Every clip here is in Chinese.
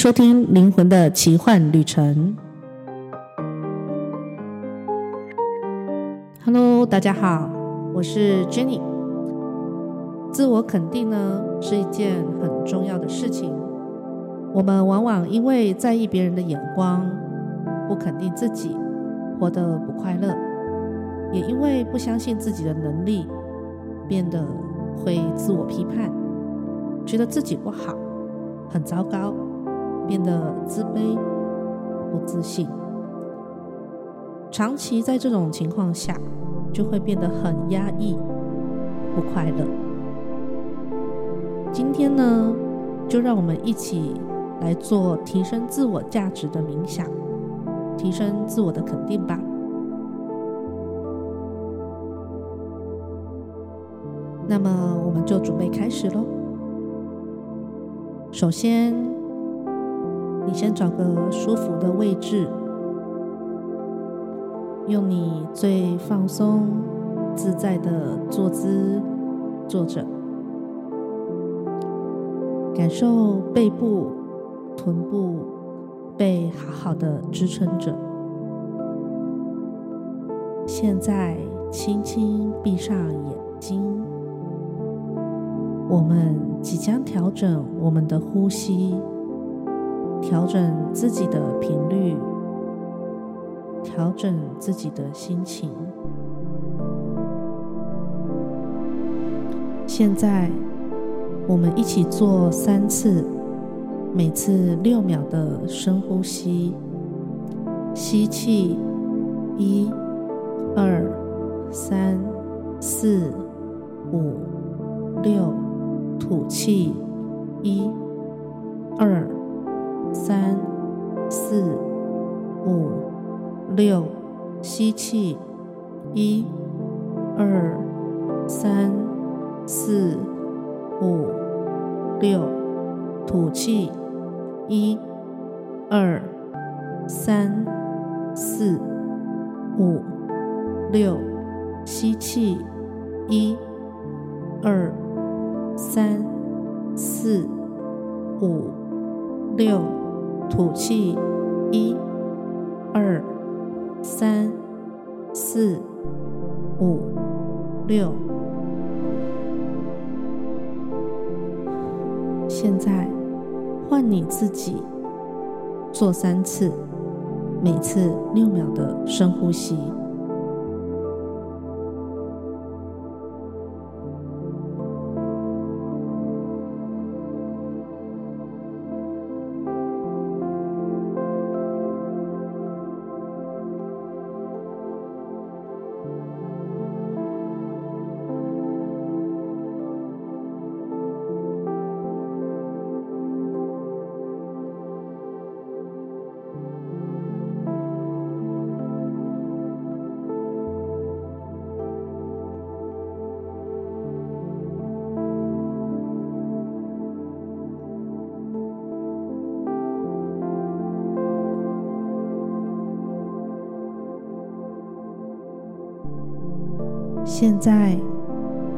收听灵魂的奇幻旅程。Hello， 大家好，我是 Jenny。自我肯定呢，是一件很重要的事情。我们往往因为在意别人的眼光，不肯定自己，活得不快乐，也因为不相信自己的能力，变得会自我批判，觉得自己不好，很糟糕，变得自卑，不自信。长期在这种情况下，就会变得很压抑，不快乐。今天呢，就让我们一起来做提升自我价值的冥想，提升自我的肯定吧。那么我们就准备开始咯。首先，你先找个舒服的位置，用你最放松自在的坐姿坐着，感受背部、臀部被好好的支撑着。现在轻轻闭上眼睛，我们即将调整我们的呼吸，调整自己的频率，调整自己的心情。现在，我们一起做3次，每次6秒的深呼吸。吸气，1、2、3、4、5、6。吐气，1、2、3、4、5、6。吸气，1、2、3、4、5、6。吐气，1、2、3、4、5、6。吸气，1、2、3、4、5、6，吐气，1、2、3、4、5、6。现在换你自己做3次，每次6秒的深呼吸。现在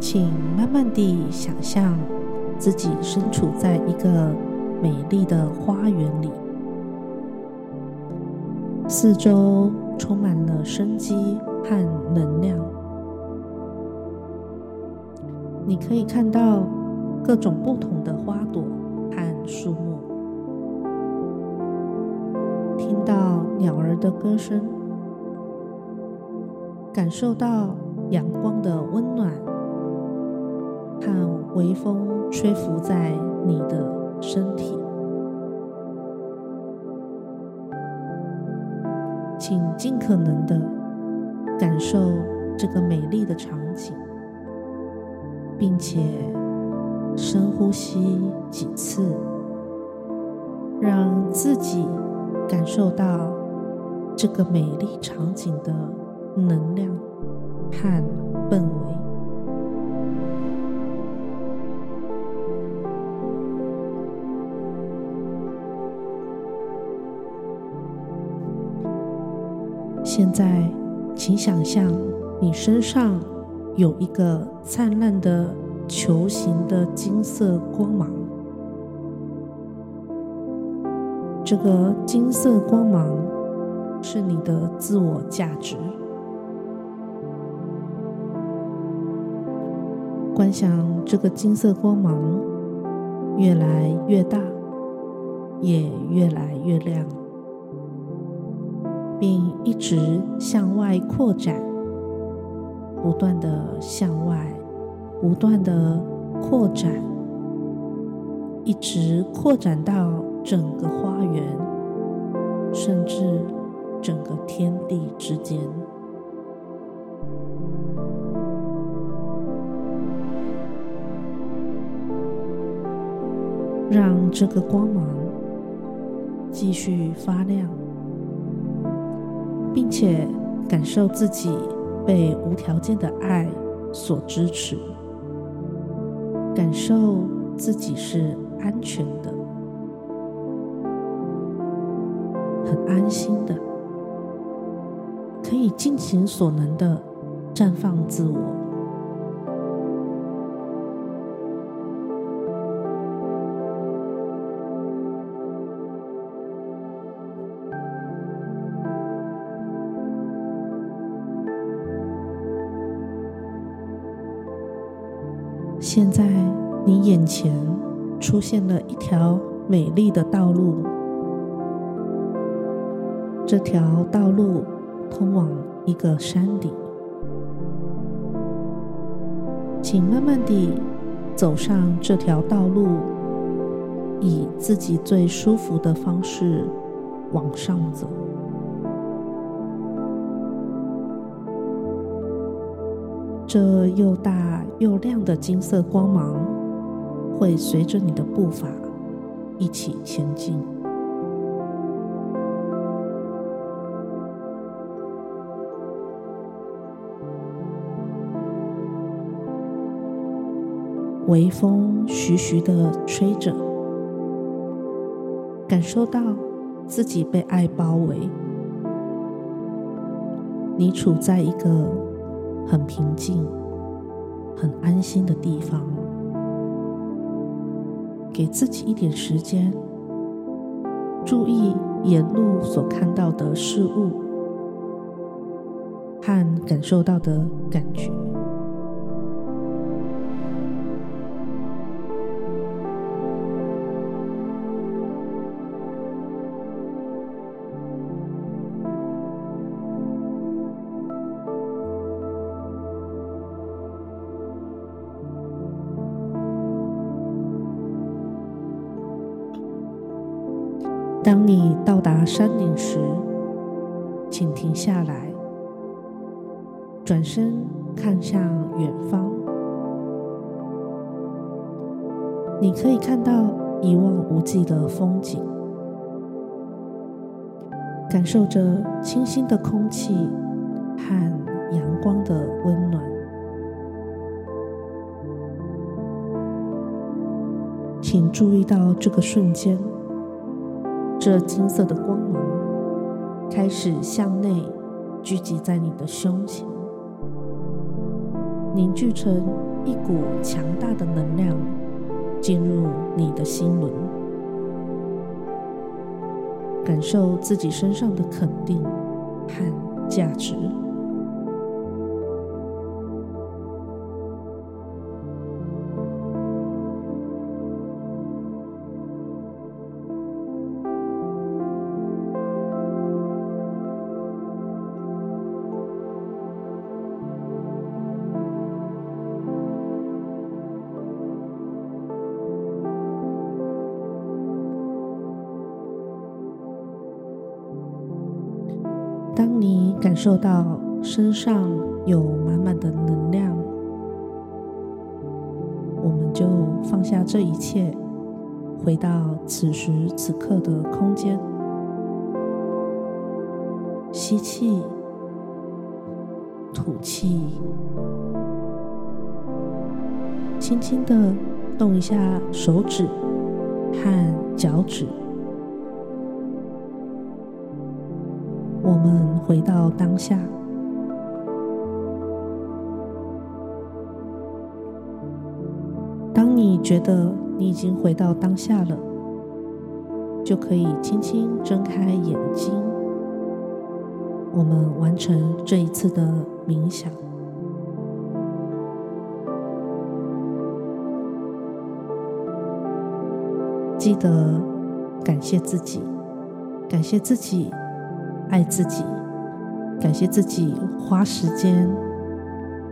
请慢慢地想象自己身处在一个美丽的花园里，四周充满了生机和能量。你可以看到各种不同的花朵和树木，听到鸟儿的歌声，感受到阳光的温暖和微风吹拂在你的身体。请尽可能的感受这个美丽的场景，并且深呼吸几次，让自己感受到这个美丽场景的能量和氛围。现在请想象你身上有一个灿烂的球形的金色光芒，这个金色光芒是你的自我价值。观想这个金色光芒越来越大，也越来越亮，并一直向外扩展，不断的向外，不断的扩展，一直扩展到整个花园，甚至整个天地之间。让这个光芒继续发亮，并且感受自己被无条件的爱所支持，感受自己是安全的，很安心的，可以尽其所能的绽放自我。现在你眼前出现了一条美丽的道路，这条道路通往一个山顶，请慢慢地走上这条道路，以自己最舒服的方式往上走。这又大又亮的金色光芒会随着你的步伐一起前进。微风徐徐地吹着，感受到自己被爱包围，你处在一个很平静、很安心的地方，给自己一点时间，注意沿路所看到的事物和感受到的感觉。当你到达山顶时，请停下来，转身看向远方。你可以看到一望无际的风景，感受着清新的空气和阳光的温暖。请注意到这个瞬间，这金色的光芒开始向内聚集在你的胸前，凝聚成一股强大的能量，进入你的心轮。感受自己身上的肯定和价值。当你感受到身上有满满的能量，我们就放下这一切，回到此时此刻的空间。吸气，吐气，轻轻地动一下手指和脚趾。我们回到当下，当你觉得你已经回到当下了，就可以轻轻睁开眼睛。我们完成这一次的冥想。记得感谢自己，感谢自己，爱自己，感谢自己花时间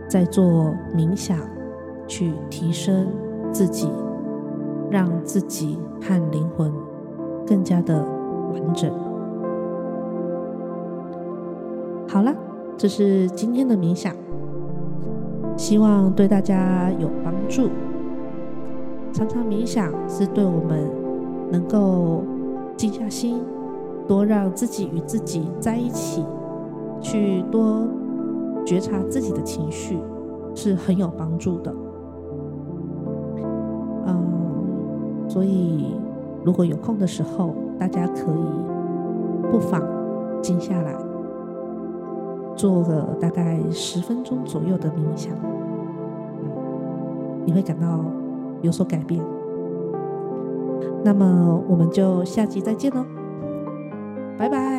在做冥想，去提升自己，让自己和灵魂更加的完整。好了，这是今天的冥想，希望对大家有帮助。常常冥想是对我们能够静下心，多让自己与自己在一起，去多觉察自己的情绪，是很有帮助的。所以如果有空的时候，大家可以不妨静下来，做个大概10分钟左右的冥想，你会感到有所改变。那么我们就下集再见咯，拜拜。